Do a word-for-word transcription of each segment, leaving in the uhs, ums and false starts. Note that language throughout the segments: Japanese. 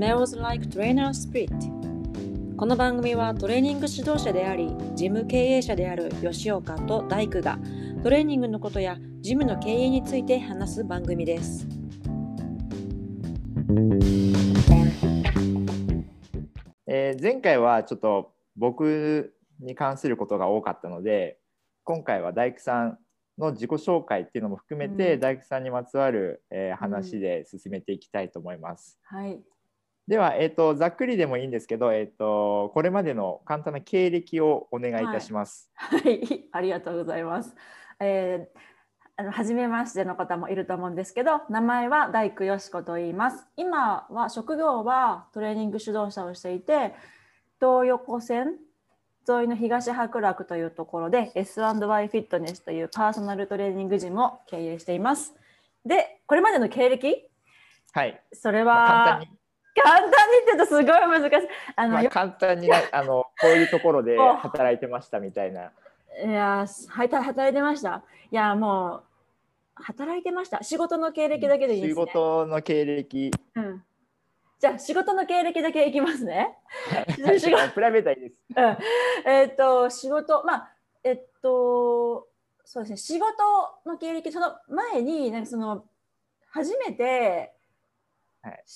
smells like trainer spirit。 この番組はトレーニング指導者でありジム経営者である吉岡と大工がトレーニングのことやジムの経営について話す番組です。えー、前回はちょっと僕に関することが多かったので、今回は大工さんの自己紹介っていうのも含めて、うん、大工さんにまつわる、えー、話で進めていきたいと思います。うん、はい。では、えーと、ざっくりでもいいんですけど、えーと、これまでの簡単な経歴をお願いいたします。はい、はい、ありがとうございます。えー、あの初めましての方もいると思うんですけど、名前は大工よしこと言います。今は職業はトレーニング指導者をしていて、東横線沿いの東白楽というところで エスアンドワイ フィットネスというパーソナルトレーニングジムを経営しています。で、これまでの経歴、はい、それは、まあ、簡単に簡単にって言うとすごい難しい、あの、まあ、簡単にあのこういうところで働いてましたみたいな。いや、はい、働いてました。いや、もう働いてました。仕事の経歴だけでいいですね。仕事の経歴、うん、じゃあ仕事の経歴だけいきますね。プライベートはいいです。うん、えっと仕事、まあえっとそうですね、仕事の経歴、その前になんかその初めて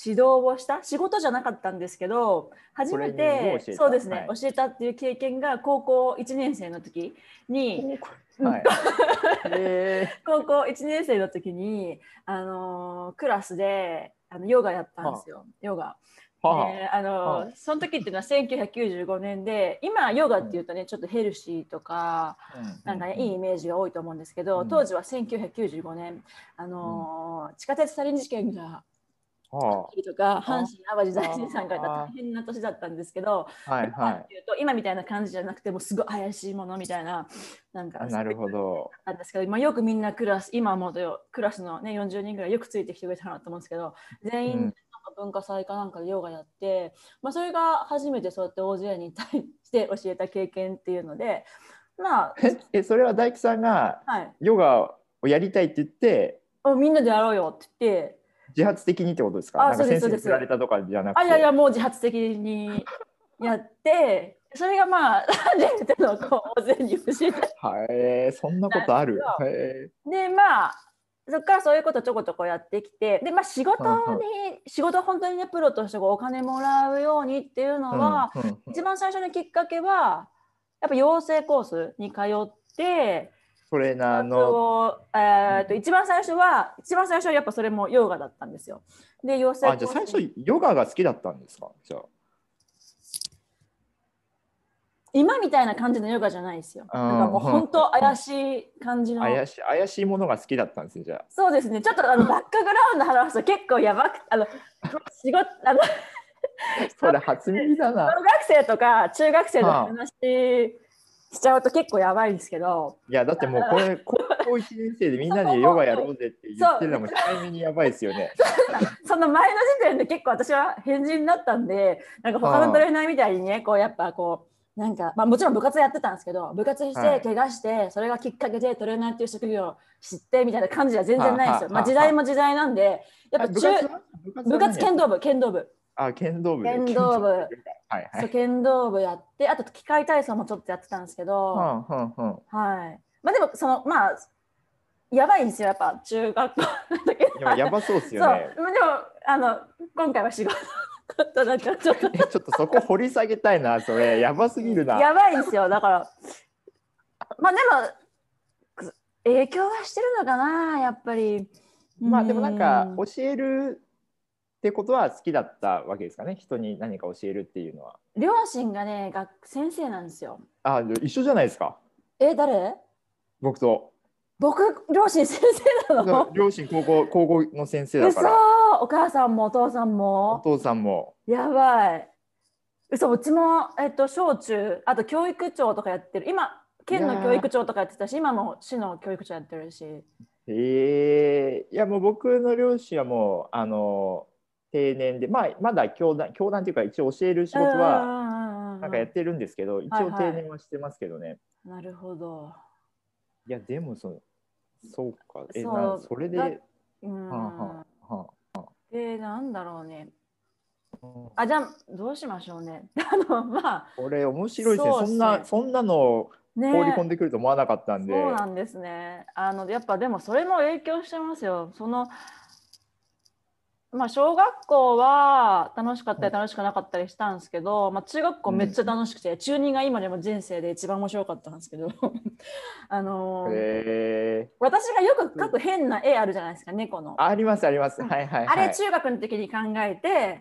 指導をした、はい、仕事じゃなかったんですけど、初めてそうですね、はい、教えたっていう経験が高校いちねん生の時に、はい、高校いちねん生の時にあのクラスで。あのヨガやったんですよ。はあ、ヨガ、はあえーあのはあ、その時っていうのはせんきゅうひゃくきゅうじゅうごねんで、今ヨガっていうとねちょっとヘルシーとか、うん、なんか、ね、いいイメージが多いと思うんですけど、うん、当時はせんきゅうひゃくきゅうじゅうごねん、あのーうん、地下鉄サリン事件があったりとか、はあ、阪神淡路大震災が大変な年だったんですけど、はいはい、いうと今みたいな感じじゃなくてもうすごい怪しいものみたいな、なんかなるほどなんですけど、まあ、よくみんなクラス、今もクラスの、ね、よんじゅうにんぐらいよくついてきてくれたなと思うんですけど、全員、うん、文化祭かなんかでヨガやって、まあ、それが初めてそうやって大勢に対して教えた経験っていうので、まあ、えそれは大工さんがヨガをやりたいって言って、はい、みんなでやろうよって言って自発的にってことですか？なんか先生に振られたとかじゃなくて。あ、いやいや、もう自発的にやってそれがまあ初めてのこう大勢に教えてはい、そんなことある。でまあそっからそういうことちょこちょこやってきて、でまあ仕事に、うんうん、仕事本当にねプロとしてお金もらうようにっていうのは、うんうんうん、一番最初のきっかけはやっぱ養成コースに通って。トレーナーの、えー、と一番最初は一番最初はやっぱそれもヨガだったんですよ。で養成、あ、じゃあ最初ヨガが好きだったんですか？じゃあ今みたいな感じのヨガじゃないですよ。なんかもう本当怪しい感じの怪しい、怪しいものが好きだったんですよ。じゃあそうですね、ちょっとあのバックグラウンド話すと結構やばくあの仕事あのそれ初耳だな。小学生とか中学生の話しちゃうと結構やばいんですけど、いやだってもうこれ高校いちねん生でみんなでヨガやろうぜって言ってるのも早めにやばいですよね。その前の時点で結構私は変人だったんで、なんか他のトレーナーみたいにねこうやっぱこうなんか、まあ、もちろん部活やってたんですけど、部活して怪我して、はい、それがきっかけでトレーナーっていう職業を知ってみたいな感じは全然ないんですよ。まあ、時代も時代なんでやっぱ中部活剣道部剣道部あ剣道部剣道部、はいはい、そう剣道部やって、あと機械体操もちょっとやってたんですけど、はあはあはあ、はい、まあでもそのまあやばいんですよ、やっぱ中学校の時でもやばそうですよね。そうでもあの今回は仕事だなんかちょっとちょっとそこ掘り下げたいな、それやばすぎるな。やばいんですよ、だからまあでも影響はしてるのかなやっぱり。まあでもなんか教えるってことは好きだったわけですかね、人に何か教えるっていうのは。両親がね学先生なんですよ。あ、一緒じゃないですか。え、誰？僕と。僕両親先生なの？両親高校高校の先生だから。嘘、お母さんもお父さんも。お父さんも。やばい。嘘、うちもえっと小中あと教育長とかやってる。今県の教育長とかやってたし、今も市の教育長やってるし。えー、いやもう僕の両親はもうあの。定年で、まあ、まだ教団、教団というか一応教える仕事はなんかやってるんですけど、一応定年はしてますけどね。はいはい、なるほど。いやでもそのそうか、え そ, うなそれで、うんはあはあはあ、でなんだろうね。あ、じゃあどうしましょうね。あの、まあ、これ面白いですね。そんな、そんなのね、放り込んでくると思わなかったんで。そうなんですね。あのやっぱでもそれも影響してますよ。その、まあ、小学校は楽しかったり楽しくなかったりしたんですけど、まあ、中学校めっちゃ楽しくて、うん、中にが今でも人生で一番面白かったんですけどあのー、私がよく描く変な絵あるじゃないですか、猫の。ありますあります、はいはいはい、あれ中学の時に考えて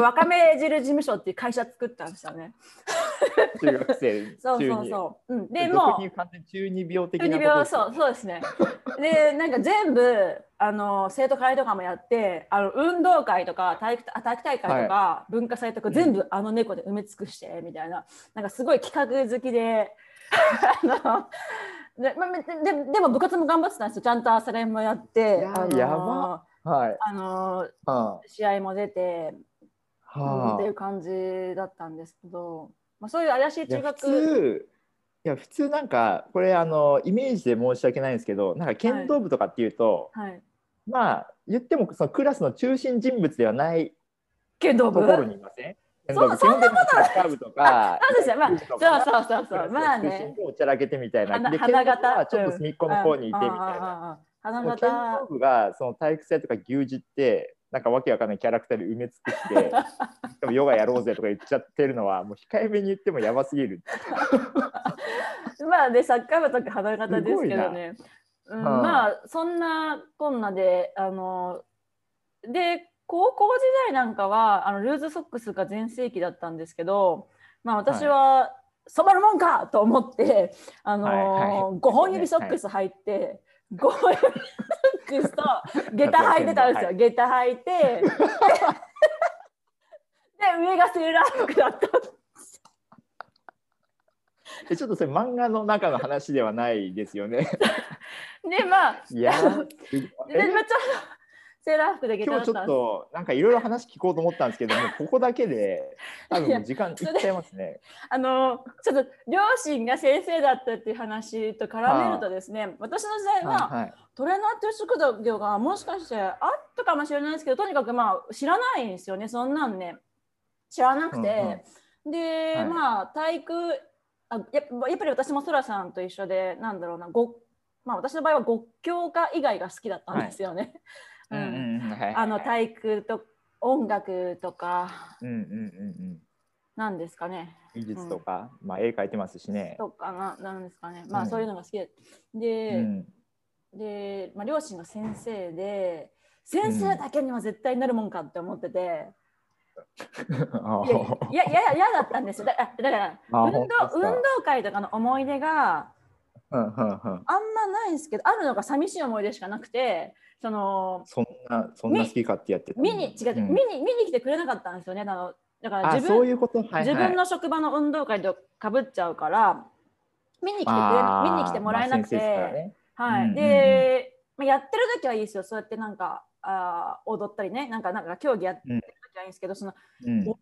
わかめ汁事務所っていう会社作ったんですよね中学生、そうそうそう、うん、でもう中二病的なこと、中二病、そうそうですねで、なんか全部あの生徒会とかもやって、あの運動会とか体育、体育大会とか文化祭とか、はい、全部あの猫で埋め尽くしてみたいな、なんかすごい企画好きであの で, で, でも部活も頑張ってたんですよ。ちゃんと朝練もやってや、あのやば、はい、あの、はあ、試合も出て、はあ、っていう感じだったんですけど、まあ、そういう怪しい中学。いや普通なんかこれあのイメージで申し訳ないんですけど、なんか剣道部とかっていうと、はいはい、まあ言ってもそのクラスの中心人物ではない剣道部ところにいません？剣道部、そんなことない。剣道部とか、そうですよ、まあ、そうそうそうそう、まあね、おちゃらけてみたいな、で花形はちょっと隅っこの方にいてみたいな、花形剣道部がその体育祭とか牛耳ってなんかわけわかんないキャラクターで埋め尽くしてでもヨガやろうぜとか言っちゃってるのはもう控えめに言ってもやばすぎるまあね、サッカー部とか花形ですけどね、うん、はあ、まあそんなこんなで、あので高校時代なんかはあのルーズソックスが全盛期だったんですけど、まあ、私は染まるもんかと思って、はい、あの、はいはい、ごほん指ソックス入って、はい、ごほん指ソックスと下駄履いてたんですよ。下駄履いてで上がセーラー服だったえ、ちょっとそれ漫画の中の話ではないですよねで、まあ、いやで、まあ、ちょっとセーラー服だけだったんです。今日ちょっとなんかいろいろ話聞こうと思ったんですけどもここだけで多分時間いっちゃいますねあのちょっと両親が先生だったっていう話と絡めるとですね、はあ、私の時代は、はいはい、トレーナーという職業がもしかしてあったかもしれないですけど、とにかくまあ知らないんですよね、そんなんね知らなくて、うんうん、で、はい、まあ体育、あ や, やっぱり私もそらさんと一緒で、なんだろうな、ご、まあ、私の場合はご教科以外が好きだったんですよね、はい体育と音楽とか、うんうんうん、なんですかね、美術とか、うん、まあ、絵描いてますしねとか な, なんですかね、まあ、そういうのが好きで、うん、で、うんでまあ、両親が先生で、先生だけには絶対になるもんかって思ってて、うん、いやいやいやだったんですよ。だから、だから運動、運動会とかの思い出がうんうんうん、あんまないんですけど、あるのが寂しい思い出しかなくて、そのそんなそんな好き勝手やってた、見に違う、うん、見に見に来てくれなかったんですよね。あのだから自分、そういうこと、はいはい、自分の職場の運動会とかぶっちゃうから見に来てくれ見に来てもらえなくて、まあね、はい、うんうん、で、まあ、やってる時はいいですよ。そうやってなんかあ踊ったりね、なんかなんか競技やってる時はいいんですけど、その、うん、お弁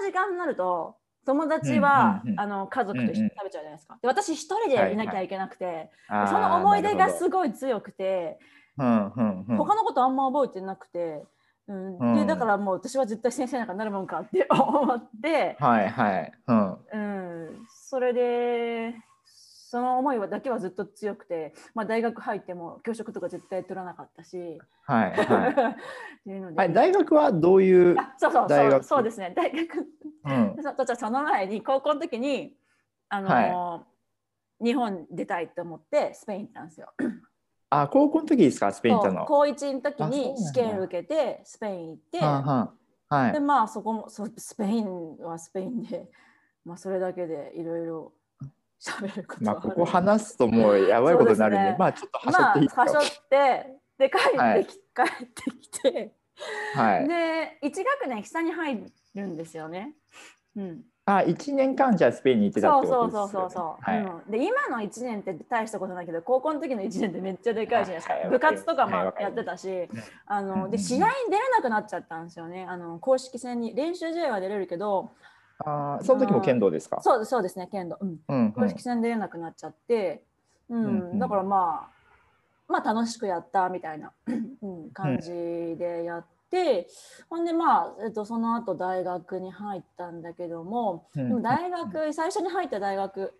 当の時間になると。友達は、うんうんうん、あの家族と一緒に食べちゃうじゃないですか、うんうん、で私一人でいなきゃいけなくて、はいはい、その思い出がすごい強くて、うんうんうん、他のことあんま覚えてなくて、うんうん、でだからもう私は絶対先生なんかなるもんかって思って、はいはいうんうん、それでその思いはだけはずっと強くて、まあ、大学入っても教職とか絶対取らなかったし、はいはいいうので、はい、大学はどういう、あ、そうそうそう、そうですね、大学うん、その前に高校の時に、あのーはい、日本出たいと思ってスペイン行ったんですよ。あ、高校の時ですか、スペイン行ったの。高いちの時に試験受けてスペイン行って、はあはい、でまあそこもそスペインはスペインで、まあ、それだけでいろいろ喋ることはある、まあ、ここ話すともうやばいことになるんで、ね、まあちょっとはしょっていいですか、まあ、はしょってで帰ってき、はい、帰ってきて、はい、でいち学年下に入るんですよね、うん、あいちねんかんじゃスペインに行ってたってことですよね。そうそうそうそう、はい、うん、で今のいちねんって大したことないけど、高校の時のいちねんってめっちゃでかいじゃないですか、はいはい、部活とかもやってたし、はい、あので試合に出れなくなっちゃったんですよね、あの公式戦に。練習試合は出れるけど、あその時も剣道ですか。そう、そうですね、剣道、うんうんうん、公式戦出れなくなっちゃって、うんうんうん、だからまあまあ楽しくやったみたいな、うん、感じでやって、ほんでまあ、えっと、その後大学に入ったんだけども、うん、でも大学最初に入った大学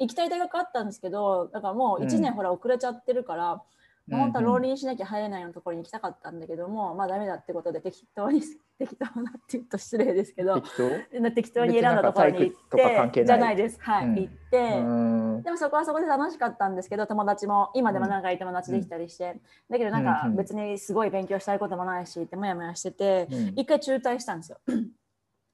行きたい大学あったんですけど、だからもういちねんほら遅れちゃってるから、うん、本当は浪人しなきゃ入れないようなところに行きたかったんだけども、うん、まあダメだってことで適当に適当なって言うと失礼ですけど、適当？適当に選んだところに行ってじゃないです、はい、うん、行って、うん、でもそこはそこで楽しかったんですけど、友達も今でも仲いい友達できたりして、うん、だけどなんか別にすごい勉強したいこともないしってもやもやしてて、うん、一回中退したんですよ。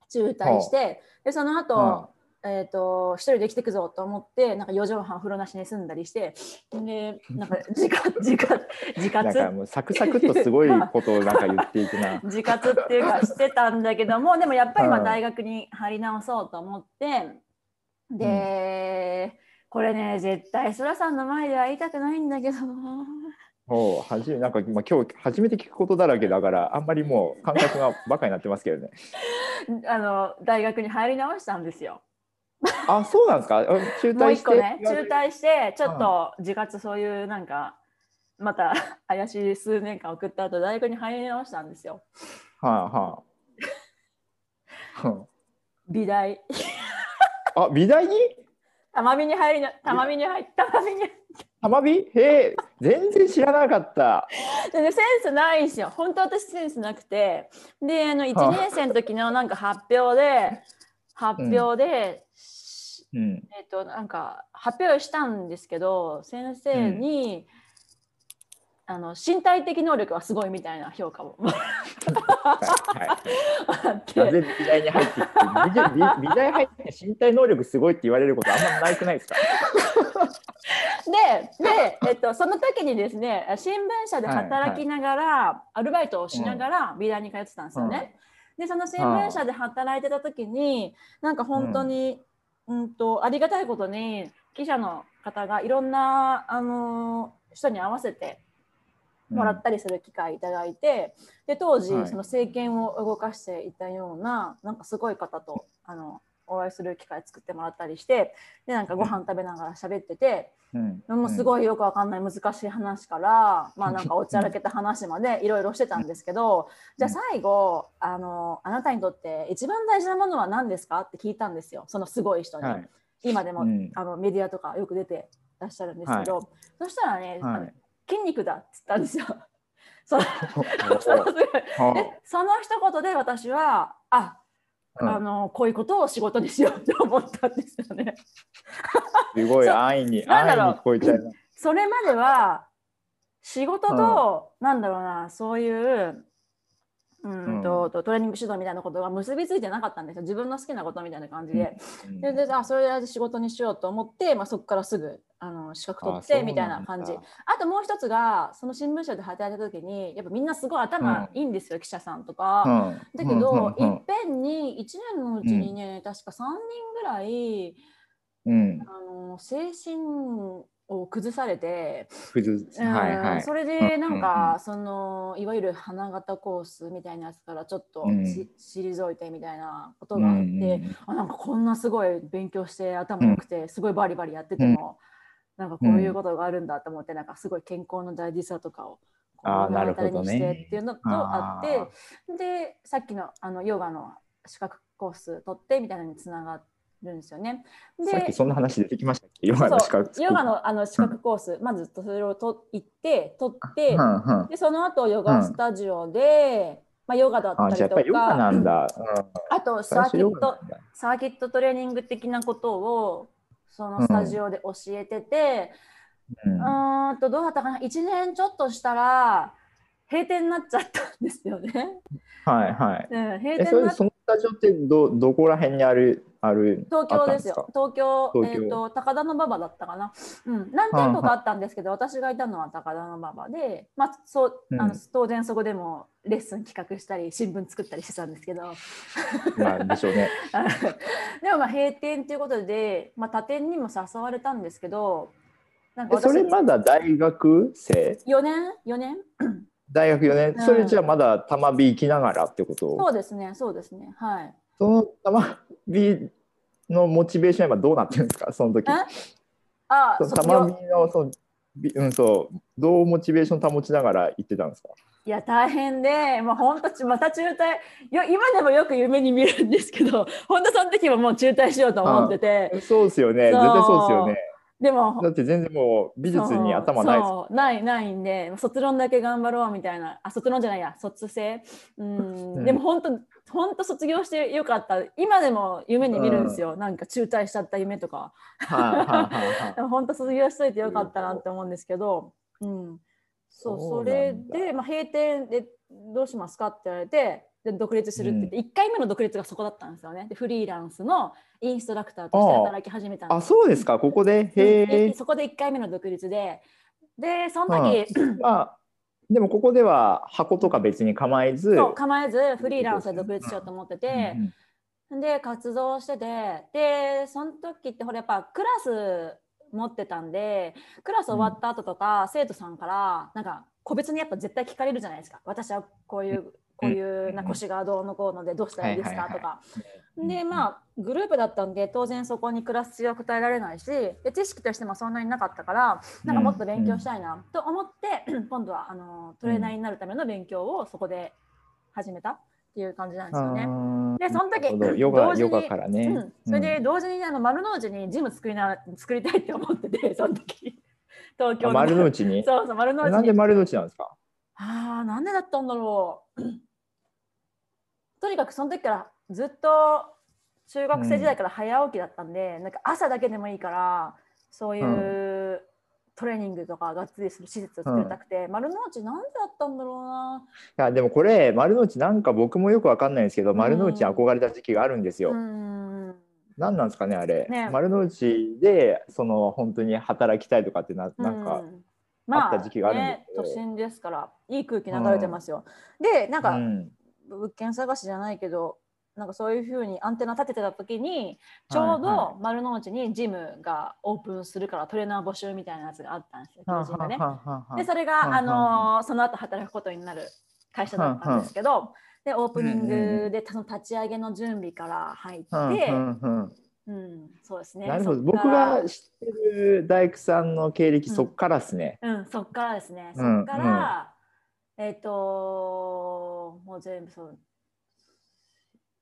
中退して、でその後、うん、えーと、一人で生きてくぞと思ってなんかよじかんはん風呂なしに住んだりして、でなんか自活自活自活なんかもうサクサクっとすごいことをなんか言っていくな自活っていうかしてたんだけども、でもやっぱり今大学に入り直そうと思って、うん、でこれね絶対そらさんの前では言いたくないんだけどな、おはじめなんか、まあ、今日初めて聞くことだらけだからあんまりもう感覚がバカになってますけどねあの大学に入り直したんですよあ、そうなんですか。中退してもう一個ね、中退してちょっと自活、うん、そういうなんかまた怪しい数年間送った後大学に入り直したんですよ。はあはあ。美大。あ、美大に？たまびに入りな、たまびに入った、たまびに。たまび？へえ、全然知らなかった。でね、センスないんですよ。本当私センスなくて、であのいちねん生の時のなんか発表で発表で。うんうん、えーと、なんか発表したんですけど、先生に、うん、あの身体的能力はすごいみたいな評価をもらって、なぜ美大に入って美大入って身体能力すごいって言われることあんまないくないですかで、で、えーと、その時にですね新聞社で働きながら、はいはい、アルバイトをしながら美大に通ってたんですよね、うん、でその新聞社で働いてた時になんか本当に、うんうんと、ありがたいことに記者の方がいろんな、あのー、人に合わせてもらったりする機会いただいて、うん、で当時その政権を動かしていたような、はい、なんかすごい方とあのお会いする機会作ってもらったりして、でなんかご飯食べながら喋ってて、うん、もうすごいよくわかんない難しい話から、うん、まあなんかおちゃらけた話までいろいろしてたんですけど、じゃあ最後あのあなたにとって一番大事なものは何ですかって聞いたんですよ、そのすごい人に、はい、今でも、うん、あのメディアとかよく出てらっしゃるんですけど、はい、そしたらね、はい、筋肉だっつったんですよその一言で私はああのこういうことを仕事にしようと思ったんですよねすごい安易に安易に聞こえちゃう。それまでは仕事と、うん、なんだろうな、そういううんと、うん、トレーニング指導みたいなことが結びついてなかったんですよ、自分の好きなことみたいな感じで、うん、でであそれで仕事にしようと思って、まあ、そこからすぐあの資格取ってみたいな感じ。あともう一つがその新聞社で働いた時にやっぱみんなすごい頭いいんですよ、うん、記者さんとか、うん、だけど、うん、いっぺんにいちねんのうちにね、うん、確かさんにんぐらい、うん、あの精神を崩されて、はいはい、それでなんか、うん、そのいわゆる花形コースみたいなやつからちょっと、うん、退いてみたいなことがあって、うん、あなんかこんなすごい勉強して頭良くて、うん、すごいバリバリやってても、うん、なんかこういうことがあるんだと思って、うん、なんかすごい健康の大事さとかをあなるほどねっていうのとあって、でさっきのあのヨガの資格コース取ってみたいなのにつながってるんですよね。でさっきそんな話出てきましたっけ、ヨガの資格、ヨガのあの資格コース、うん、まずそれをと行って取って、うんうん、でその後ヨガスタジオで、うんまあ、ヨガだったりとか あ, なんだ、うん、あとサーキットサーキットトレーニング的なことをそのスタジオで教えてて、うん、うんとどうだったかな、いちねんちょっとしたら閉店になっちゃったんですよねはいはい、うん、閉店になっそのスタジオって ど, どこら辺にあるある東京ですよ。東京、東京えーと、高田馬場だったかな、うん、何店舗かあったんですけど、はんはん私がいたのは高田馬場で、まあそうあのうん、当然そこでもレッスン企画したり新聞作ったりしてたんですけどまあでしょうねでもまあ閉店ということで、まあ、他店にも誘われたんですけど、なんかそれまだ大学生よねんよねん大学よねん、うん、それじゃあまだたまび行きながらってこと。そうですねそうですね、はい。そのたまびのモチベーションはどうなってるんですか、その時。ああ、そのたまびのその、うん、そうどうモチベーション保ちながら行ってたんですか。いや大変で、もう本当また中退よ、今でもよく夢に見るんですけど、本当その時ももう中退しようと思ってて。あ、そうですよね、絶対そうですよね。でもだって全然もう美術に頭ないですよ。そうないないんで、卒論だけ頑張ろうみたいな。あ、卒論じゃないや、卒生、うん、うん、でも本当本当卒業してよかった。今でも夢に見るんですよ、うん、なんか中退しちゃった夢とか、本当卒業しといてよかったなって思うんですけど、うん、そう、それで、まあ、閉店でどうしますかって言われて、で独立するって言って、うん、いっかいめの独立がそこだったんですよね。でフリーランスのインストラクターとして働き始めたんです。ああ、そうですか、ここで。へえ。そこでいっかいめの独立で、でその時、うん、まあでもここでは箱とか別に構えず、そう構えずフリーランスで独立しようと思ってて、うん、で活動してて、でその時ってほらやっぱクラス持ってたんで、クラス終わった後とか、うん、生徒さんからなんか個別にやっぱ絶対聞かれるじゃないですか。私はこういう、うん、こういうな腰がどうのこうのでどうしたらいいですかとか。でまあグループだったんで当然そこにクラス中は答えられないし、で知識としてもそんなになかったから、なんかもっと勉強したいなと思って、うん、今度はあのトレーナーになるための勉強をそこで始めたっていう感じなんですよね。うん、でその時ヨガ、ヨガからね、うん、それで同時にあの丸の内にジム作りな作りたいって思ってて、その時東京の丸の内に。そうそう、丸の内に。なんで丸の内なんですか。ああ、なんでだったんだろう。とにかくその時からずっと中学生時代から早起きだったんで、うん、なんか朝だけでもいいからそういうトレーニングとかがっつりする施設を作りたくて、うん、丸の内なんでだったんだろうな。いやでもこれ丸の内なんか僕もよくわかんないんですけど、うん、丸の内に憧れた時期があるんですよ。うん、何なんですかねあれね。丸の内でその本当に働きたいとかってな、なんか、うん、まあね、都心ですからいい空気流れてますよ。うん、でなんか、うん、物件探しじゃないけど、なんかそういうふうにアンテナ立ててた時にちょうど丸の内にジムがオープンするからトレーナー募集みたいなやつがあったんですよ、個人でね。でそれが、あのー、その後働くことになる会社だったんですけど、でオープニングでその立ち上げの準備から入って。うん、そうですね。なるほど。僕が知ってる大工さんの経歴、うん、そっからですね。うん、そっからですね。そっから、うんうん、えっともう全部そう、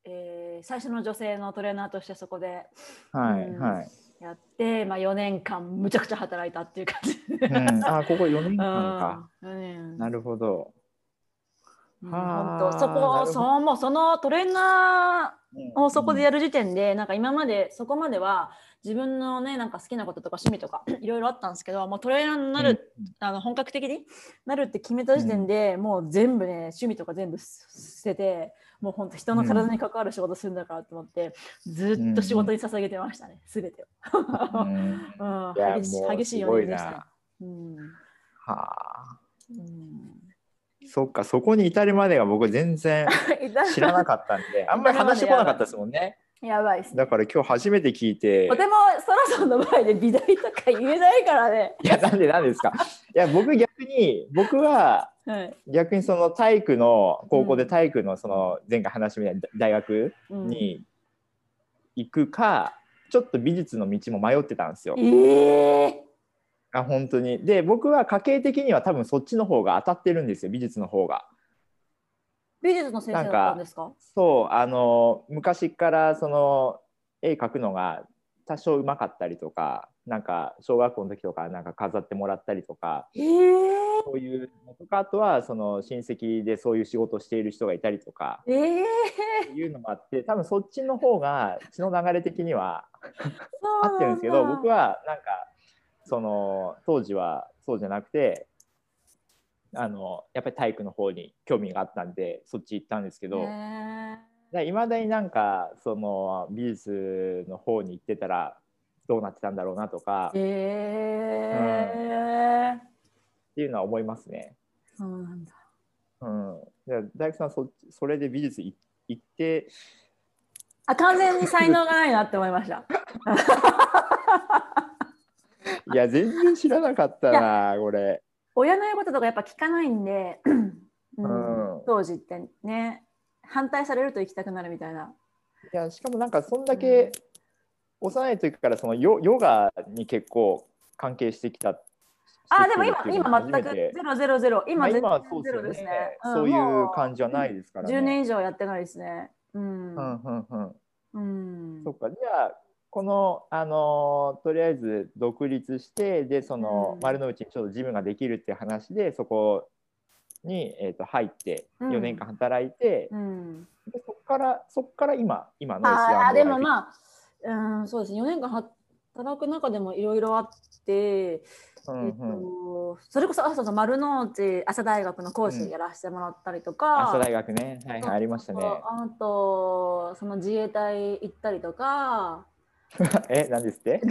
えー、最初の女性のトレーナーとしてそこで、はいはい、やって、まあ、よねんかんむちゃくちゃ働いたっていう感じ、うん、あ、ここよねんかんか、うん、なるほど、うん、本当そこそ、もうそのトレーナーをそこでやる時点で、うん、なんか今までそこまでは自分の、ね、なんか好きなこととか趣味とかいろいろあったんですけど、もうトレーナーになる、うん、あの本格的になるって決めた時点で、うん、もう全部ね趣味とか全部捨てて、もう本当人の体に関わる仕事するんだからと思って、うん、ずっと仕事に捧げてましたね、すべてを、うん、激しいよねんでした。うん、はあ、うんそっか、そこに至るまでが僕全然知らなかったんであんまり話してこなかったですもんね。やばいです、ね、だから今日初めて聞いて、とてもそらさんの前で美大とか言えないからね。いやなんでなんですか。いや僕逆に僕は逆にその体育の高校で体育のその前回話した大学に行くか、うん、ちょっと美術の道も迷ってたんですよ。えーあ本当に。で僕は家計的には多分そっちの方が当たってるんですよ、美術の方が。美術の先生だったんですか。そう、あの昔からその絵描くのが多少うまかったりとか、なんか小学校の時とかなんか飾ってもらったりとか、えー、そういうのとか、あとはその親戚でそういう仕事をしている人がいたりとか、えー、いうのもあって、多分そっちの方が血の流れ的には合ってるんですけど、僕はなんかその当時はそうじゃなくて、あのやっぱり体育の方に興味があったんでそっち行ったんですけど、いまだになんかその美術の方に行ってたらどうなってたんだろうなとか、えー、うん、っていうのは思いますね。そうなんだ、うん、大工さん そ, それで美術行ってあ完全に才能がないなって思いました。いや全然知らなかったなこれ。親の言うこととかやっぱ聞かないんで、うんうん、当時ってね反対されると行きたくなるみたいな。いやしかもなんかそんだけ幼い時からその ヨ, ヨガに結構関係してきたあでも今今全くゼロゼロゼロ今ゼロゼロですね。そういう感じはないですからね。じゅうねん以上やってないですね。うんうんうんうん。そっか、じゃあこのあのとりあえず独立してでその丸の内にちょっとジムができるっていう話でそこにえっと入ってよねんかん働いて、でそっからそっから今今のイスラム。あでもまあうんそうですね、よねんかん働く中でもいろいろあって。えっと、それこそ朝の丸の内朝大学の講師やらせてもらったりとか、うん、朝大学ね、はいはい、ありましたね。あとその自衛隊行ったりとかえ何ですって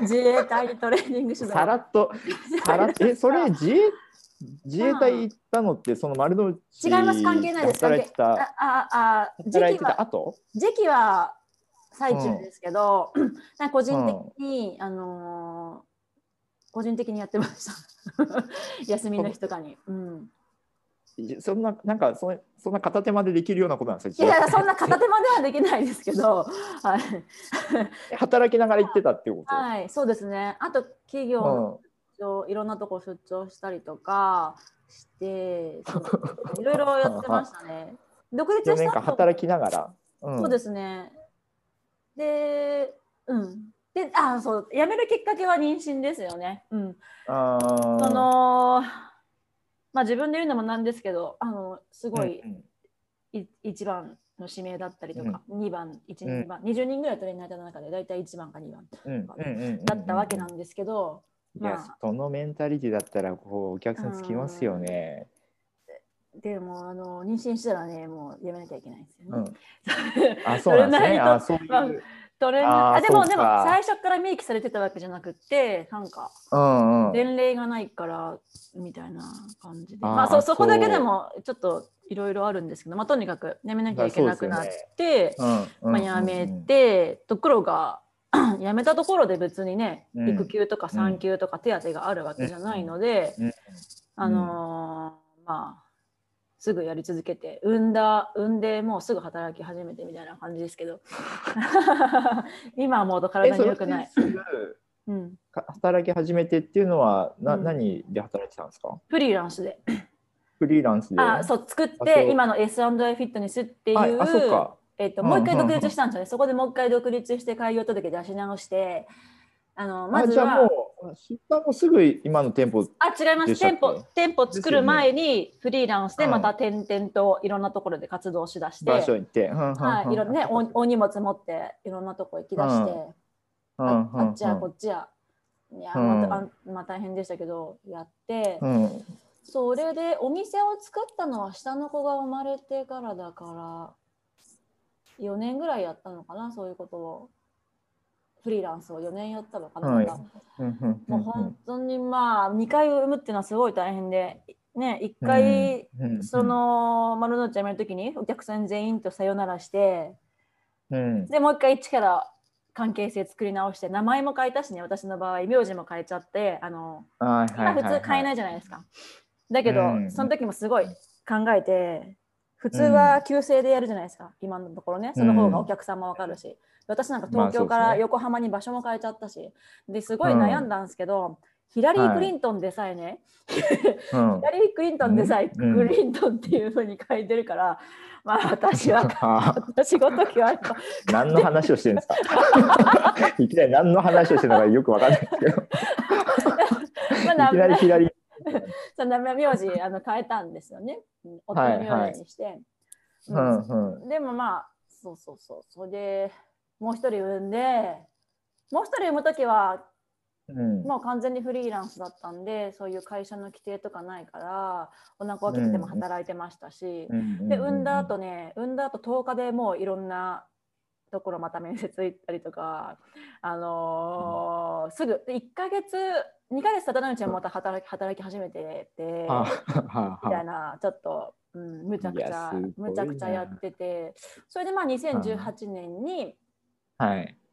自衛隊トレーニング取材さらっとさらっとえそれ自衛自衛隊行ったのってその丸の内違います関係ないですか。働いてた後時期は最中ですけど、うん、なんか個人的に、うん、あのー個人的にやってました休みの日とかに、うん、そんななんかそんな片手間でできるようなことなんですか。いやそんな片手間ではできないですけど働きながら行ってたっていうこと。はいそうですね。あと企業、うん、いろんなとこ出張したりとかしていろいろやってましたね独立したよねんかん働きながら、うん、そうですね。でうんであそう辞めるきっかけは妊娠ですよね、うん、あそのまあ自分で言うのもなんですけどあのすごい、うん、いいちばんの指名だったりとか、うん、にばんいち、うん、にばんにじゅうにんぐらいトレーナーいた中で大体いちばんかにばんとかだったわけなんですけど、いやそのメンタリティだったらこうお客さんつきますよね。でもあの妊娠したらねもうやめなきゃいけないんですよね、うん、あそうなんですねあそういうトレーナーあでもでも最初から明記されてたわけじゃなくってなんか前例がないからみたいな感じで、うんうん、まあ そ, そこだけでもちょっといろいろあるんですけど、まあ、とにかくやめなきゃいけなくなってやめてところがやめたところで別にね、うん、育休とか産休とか手当があるわけじゃないので、うんうん、あのー、まあすぐやり続けて産んだ産んでもうすぐ働き始めてみたいな感じですけど今はもう体に良くない、うん、働き始めてっていうのはな、うん、何で働いてたんですか。フリーランスでフリーランスであそう作って今の エスアンドアイ フィットネスっていうあそうか、えーと、もう一回独立したんですよね、うんうんうん、そこでもう一回独立して開業届出し直してあのまずは出版もすぐ今の店舗あ違います店舗店舗作る前にフリーランスでまた転々といろんなところで活動しだして場所行って、はい、いろんなねお荷物持っていろんなとこ行きだして、うん、あ, あっちやこっちや、うん、いやまあ、まあ、大変でしたけどやって、うん、それでお店を作ったのは下の子が生まれてからだからよねんぐらいやったのかなそういうことを。フリーランスをよねんやったのかな、はい、もう本当にまあにかい産むっていうのはすごい大変で、ね、いっかいその丸の内やめるときにお客さん全員とさよならして、うん、でもう一回一から関係性作り直して名前も変えたしね私の場合名字も変えちゃってあのあ今普通変えないじゃないですか、はいはいはい、だけど、うん、その時もすごい考えて普通は旧姓でやるじゃないですか、うん、今のところねその方がお客さんもわかるし、うん、私なんか東京から横浜に場所も変えちゃったしですごい悩んだんですけど、うん、ヒラリー・クリントンでさえね、はい、ヒラリー・クリントンでさえ、うん、クリントンっていう風に変えてるから、うん、まあ私は私ごときは何の話をしてるんですかいきなり何の話をしてるのかよくわかんないですけどいきなりヒラリーその名字あの変えたんですよね夫の名字にして、はいはいうんうん、でもまあそうそうそうそれでもう一人産んでもう一人産む時は、うん、もう完全にフリーランスだったんでそういう会社の規定とかないからお腹を切っても働いてましたし、うん、で産んだ後ね産んだ後とおかでもういろんなところまた面接行ったりとか、あのーうん、すぐいっかげつにかげつ経たないうちはまた働き働き始めててみたいなちょっと、うん、むちゃくちゃむちゃくちゃやっててそれでまあにせんじゅうはちねんに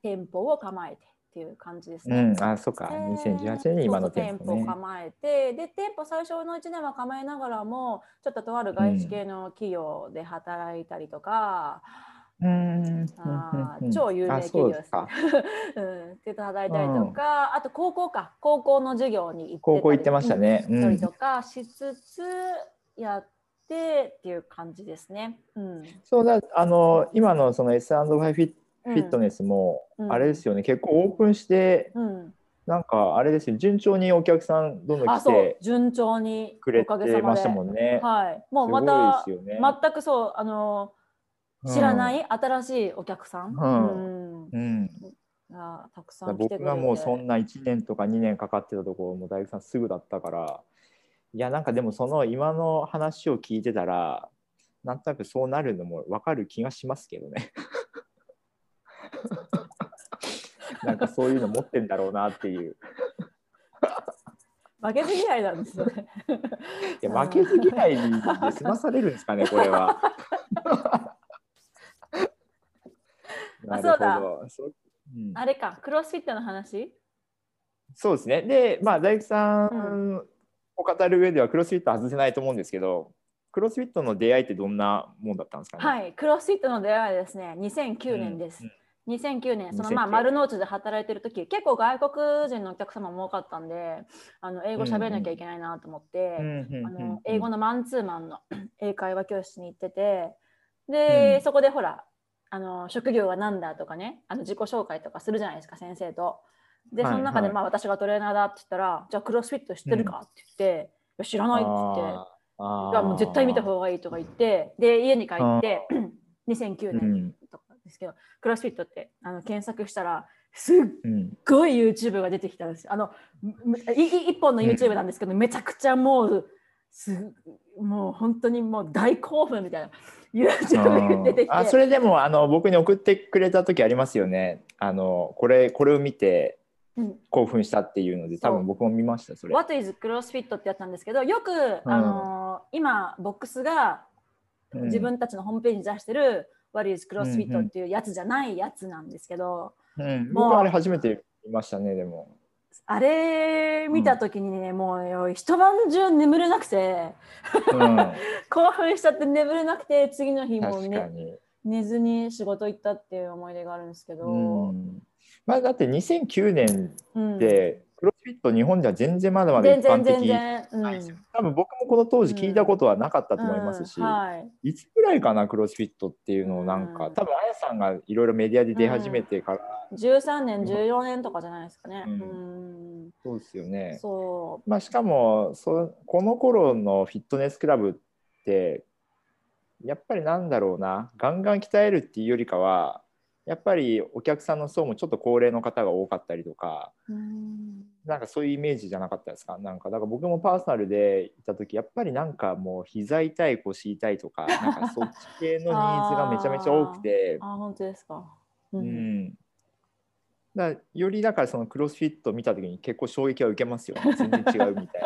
店舗を構えてっていう感じですね、はいうん、あそうかにせんじゅうはちねんに今の店舗、ね、店舗構えてで店舗最初のいちねんは構えながらもちょっととある外資系の企業で働いたりとか、うんうんあ超有名企業ですで働いたりとか、うん、あと高校か高校の授業に行って高校行ってましたね、うん、うん、とかしつつやってっていう感じですね、うん、そうだあの今のその エスアンドワイ フィットネスもあれですよね、うん、結構オープンして、うん、なんかあれですよ順調にお客さんどんどん来て順調にくれてましたもんね、はい、もうまた、ね、全くそうあの知らない、うん、新しいお客さん、うんうん、がたくさん来てくれて僕がもうそんないちねんとかにねんかかってたところも大工さんすぐだったからいやなんかでもその今の話を聞いてたらなんとなくそうなるのも分かる気がしますけどねなんかそういうの持ってんだろうなっていう負けず嫌いなんですよねいや負けず嫌いに済まされるんですかねこれはなるほど。あ、そうだ。うん、あれかクロスフィットの話そうですねで、まあ、大工さんを語る上ではクロスフィット外せないと思うんですけどクロスフィットの出会いってどんなもんだったんですかねはいクロスフィットの出会いはですねにせんきゅうねんです、うん、にせんきゅうねんそのまあ丸の内で働いてる時結構外国人のお客様も多かったんであの英語喋らなきゃいけないなと思って、うんうん、あの英語のマンツーマンの英会話教室に行っててで、うん、そこでほらあの職業は何だとかねあの自己紹介とかするじゃないですか先生とでその中で、まあはいはい、私がトレーナーだって言ったらじゃあクロスフィット知ってるかって言って、うん、いや知らないって言ってああもう絶対見た方がいいとか言ってで家に帰ってにせんきゅうねんとかですけど、うん、クロスフィットってあの検索したらすっごい YouTube が出てきたんですよあの一本の YouTube なんですけど、うん、めちゃくちゃもうすもう本当にもう大興奮みたいな YouTube 出てきてあそれでもあの僕に送ってくれた時ありますよねあの これ、これを見て興奮したっていうので、うん、多分僕も見ましたそれ What is CrossFit ってやったんですけどよく、うん、あの今ボックスが自分たちのホームページに出してる、うん、What is CrossFit っていうやつじゃないやつなんですけど、うん、もう僕あれ初めて見ましたねでもあれ見た時にね、うん、もう一晩中眠れなくて、うん、興奮しちゃって眠れなくて次の日もう、ね、寝ずに仕事行ったっていう思い出があるんですけど、うん、まあだってにせんきゅうねんってクロスフィット日本では全然まだまだ一般的ないですよ、うん、多分僕もこの当時聞いたことはなかったと思いますし、うんうんはい、いつぐらいかなクロスフィットっていうのをなんか、うん、多分あやさんがいろいろメディアで出始めてから、うんじゅうさんねんじゅうよねんとかじゃないですかね、うんうん、そうですよねそう、まあ、しかもそこの頃のフィットネスクラブってやっぱりなんだろうなガンガン鍛えるっていうよりかはやっぱりお客さんの層もちょっと高齢の方が多かったりとか、うん、なんかそういうイメージじゃなかったですかなんかだから僕もパーソナルで行った時やっぱりなんかもう膝痛い腰痛いとか、 なんかそっち系のニーズがめちゃめちゃ多くてああ本当ですか、うんうんだよりだからそのクロスフィット見た時に結構衝撃は受けますよね全然違うみたい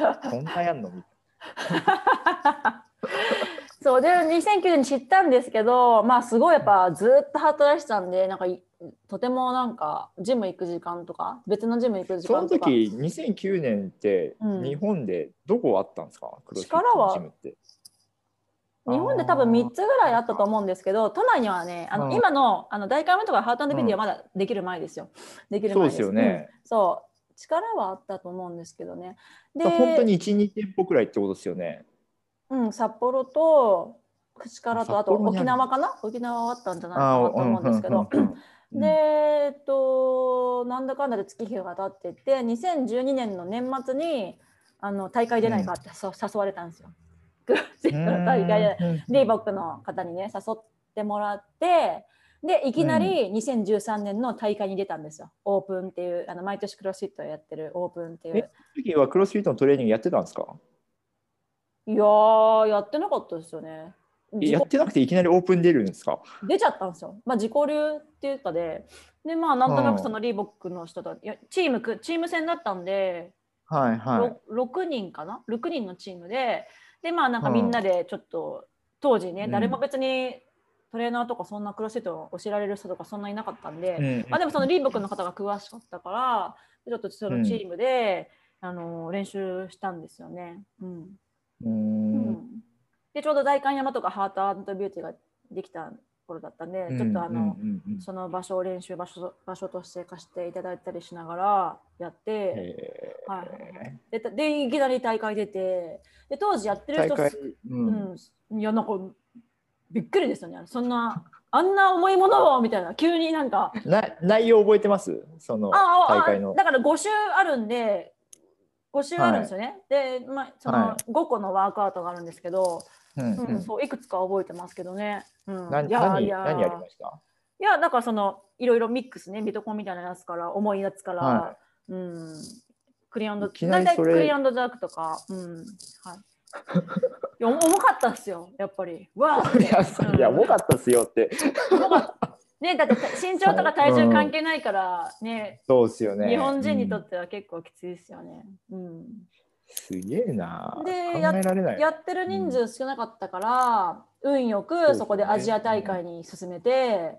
なこんなやんのみたいなそうでにせんきゅうねんに知ったんですけどまあすごいやっぱずっと働いてたんでなんかとてもなんかジム行く時間とか別のジム行く時間とかその時にせんきゅうねんって日本でどこあったんですか、うん、クロスフィットのジムって日本で多分みっつぐらいあったと思うんですけど都内にはねあの、うん、今 の, あの大会目とかハート&ビディはまだできる前ですよ、うん、できる前ですそうですよね、うん、そう力はあったと思うんですけどねで本当に いち,に 店舗くらいってことですよねうん札幌と口からとあと沖縄かな沖縄はあったんじゃないかなと思うんですけど、うんうんうん、でえっとなんだかんだで月日が経ってってにせんじゅうにねんの年末にあの大会出ないかって、うん、誘われたんですよリーボックの方にね誘ってもらってでいきなりにせんじゅうさんねんの大会に出たんですよオープンっていうあの毎年クロスフィットをやってるオープンっていうえ次はクロスフィットのトレーニングやってたんですかいややってなかったですよねやってなくていきなりオープン出るんですか出ちゃったんですよ、まあ、自己流っていうかででまあなんとなくそのリーボックの人と、うん、いやチームチーム戦だったんで、はいはい、ろくにんかなろくにんのチームででまあなんかみんなでちょっと、うん、当時ね誰も別にトレーナーとかそんなクロスフィットを教えられる人とかそんないなかったんで、うんまあ、でもそのリーボックの方が詳しかったからちょっとそのチームで、うん、あの練習したんですよね、うんうんうん、でちょうど代官山とかハート&ビューティーができた頃だったんで、ちょっとあの、うんうんうん、その場所を練習場所、場所として貸していただいたりしながらやって、はい、で, でいきなり大会出て、で当時やってる人、うんうん、いやなんかびっくりですよね。そんなあんな重いものをみたいな、急になんかな内容覚えてます？その大会のだからご週あるんでご週あるんですよね、はい、で、まあ、そのごこのワークアウトがあるんですけど、はいうんうん、そういくつか覚えてますけどね、うん、何, いや 何, いや何やりました？いやなんかそのいろいろミックスね、ミトコンみたいなやつから重いやつから、はいうん、クリアンド大体クリアンドザークとか、うんはい、いや重かったっすよやっぱりわーっていや重かったっすよって重かったね、だって身長とか体重関係ないからね、うん、そうですよね、日本人にとっては結構きついですよね、うんうん、すげえなで考えられない や, やってる人数少なかったから、うん、運よくそこでアジア大会に進めて、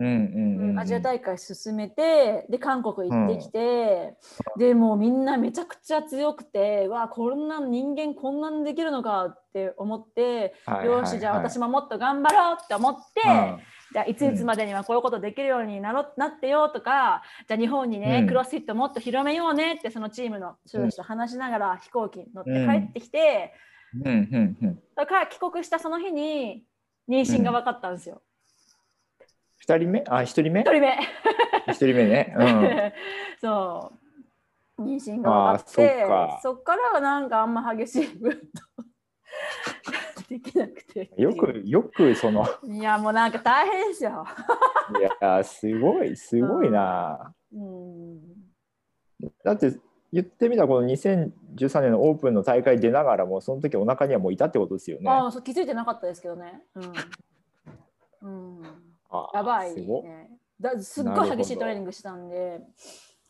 うん、アジア大会進めてで韓国行ってきて、うん、でもうみんなめちゃくちゃ強くて、わあこんな人間こんなんできるのかって思って、はいはいはい、よしじゃあ私ももっと頑張ろうって思って、うんじゃあいついつまでにはこういうことできるように な, ろ、うん、なってよとか、じゃあ日本にね、うん、クロスフィットもっと広めようねってそのチームの人たちと話しながら飛行機に乗って帰ってきて、うんうんうんうん、だから帰国したその日に妊娠が分かったんですよ。うん、ふたりめあひとりめひとりめひとりめね、うん、そう妊娠が分かって、 そ, そっからはなんかあんま激しい分とできなくてよくよくそのいやもうなんか大変ですよいやすごいすごいな、うん、だって言ってみたらこのにせんじゅうさんねんのオープンの大会出ながらもその時お腹にはもういたってことですよね。ああそう気づいてなかったですけどね、うん、うん、あやばいね、すごだすっごい激しいトレーニングしたんで、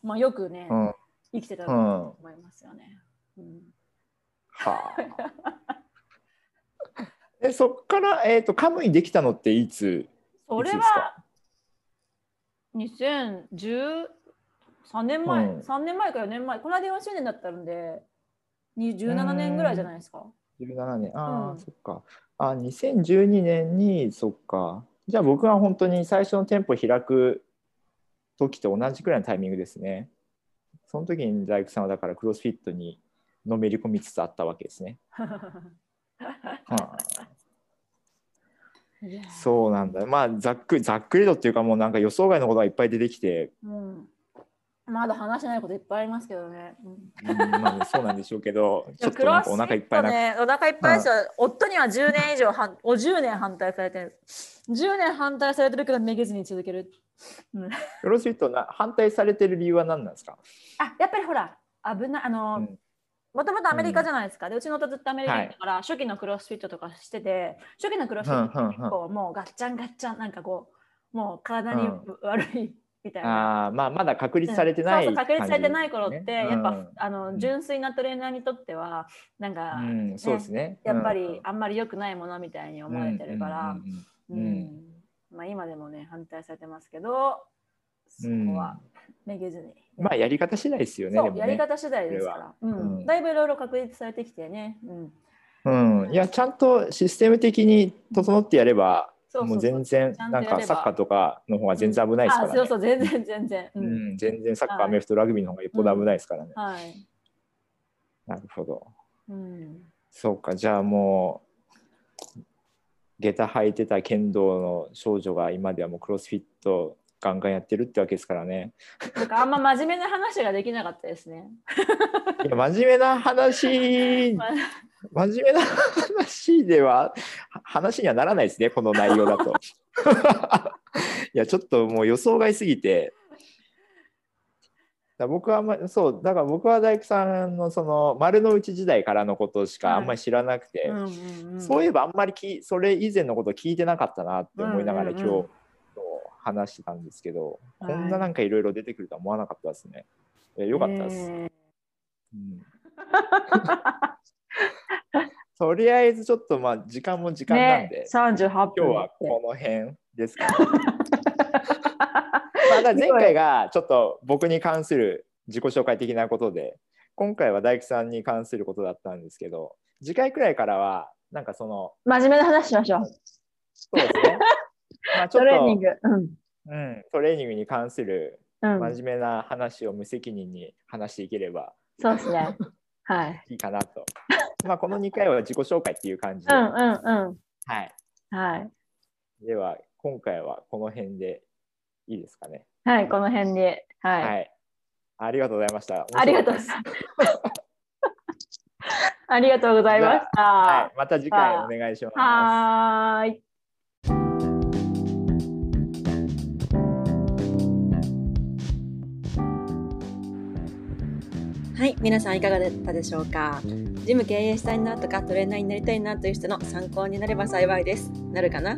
まあ、よくね、うん、生きてたと思いますよね、うんうん、はあえそっから、えー、とカムイできたのっていつそれはにせんじゅうさんねんまえ、うん、さんねんまえかよねんまえこの間よんしゅうねんだったんでじゅうななねんぐらいじゃないですか。じゅうななねんああ、うん、そっかあにせんじゅうにねんにそっかじゃあ僕は本当に最初の店舗開く時と同じくらいのタイミングですね。その時に大工さんはだからクロスフィットにのめり込みつつあったわけですねはあ、そうなんだ。まあざっくりざっくりとっていうかもうなんか予想外のことがいっぱい出てきて、うん、まだ話してないこといっぱいありますけどね、うんうんまあ、そうなんでしょうけどちょっとなんかお腹いっぱいな、ね、お腹いっぱいですよ、うん、夫にはじゅうねん以上はんおじゅうねん反対されてるじゅうねん反対されてるけどめげずに続ける、うん、クロスフィットな反対されてる理由は何なんですか？あやっぱりほら危ないあの、うんもともとアメリカじゃないですか、うん、でうちの夫ずっとアメリカだから、はい、初期のクロスフィットとかしてて初期のクロスフィットって結構もうガッチャンガッチャンなんかこうもう体に悪いみたいな、うん、あまあまだ確立されてない、うん、そうそう確立されてない頃って、ね、やっぱ、うん、あの純粋なトレーナーにとってはなんか、うんね、そうですね、うん、やっぱりあんまり良くないものみたいに思われてるから今でもね反対されてますけどそこはめげずに、うん、まあやり方次第ですよね。そうでもねやり方次第ですから、うんうん、だいぶいろいろ確立されてきてね、うんうん、いやちゃんとシステム的に整ってやれば、うん、もう全然なんかサッカーとかの方が全然危ないですからね、うん、あそうそう全然全然、うんうん、全然サッカー、はい、アメフトラグビーの方がよっぽど危ないですからね、うんはい、なるほど、うん、そうかじゃあもう下駄履いてた剣道の少女が今ではもうクロスフィットガンガンやってるってわけですからね。なんかあんま真面目な話ができなかったですねいや真面目な話、ま、真面目な話では話にはならないですねこの内容だといやちょっともう予想外すぎてだ 僕, は、ま、そうだから僕は大工さん の, その丸の内時代からのことしかあんまり知らなくて、うんうんうん、そういえばあんまりきそれ以前のこと聞いてなかったなって思いながら、うんうんうん、今日話してたんですけど、はい、こんななんかいろいろ出てくるとは思わなかったですね。よかったです、えーうん、とりあえずちょっとまあ時間も時間なんで、ね、さんじゅうはっぷん今日はこの辺ですかねまだ前回がちょっと僕に関する自己紹介的なことで今回は大工さんに関することだったんですけど次回くらいからはなんかその真面目な話しましょう。そうですねまあちょっとトレーニング、うんうん、トレーニングに関する真面目な話を無責任に話していければ、うん、そうですね、はい、いいかなとまあこのにかいは自己紹介っていう感じで、うんうんうん、はい、はい、では今回はこの辺でいいですかね。はい、この辺で、はい、はい、ありがとうございました。ありがとうございましたありがとうございました、はい、また次回お願いします。はい、はい、皆さんいかがだったでしょうか。ジム経営したいなとかトレーナーになりたいなという人の参考になれば幸いです。なるかな。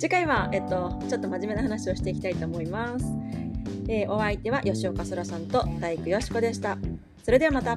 次回は、えっと、ちょっと真面目な話をしていきたいと思います、えー、お相手は吉岡そらさんと大工よしこでした。それではまた。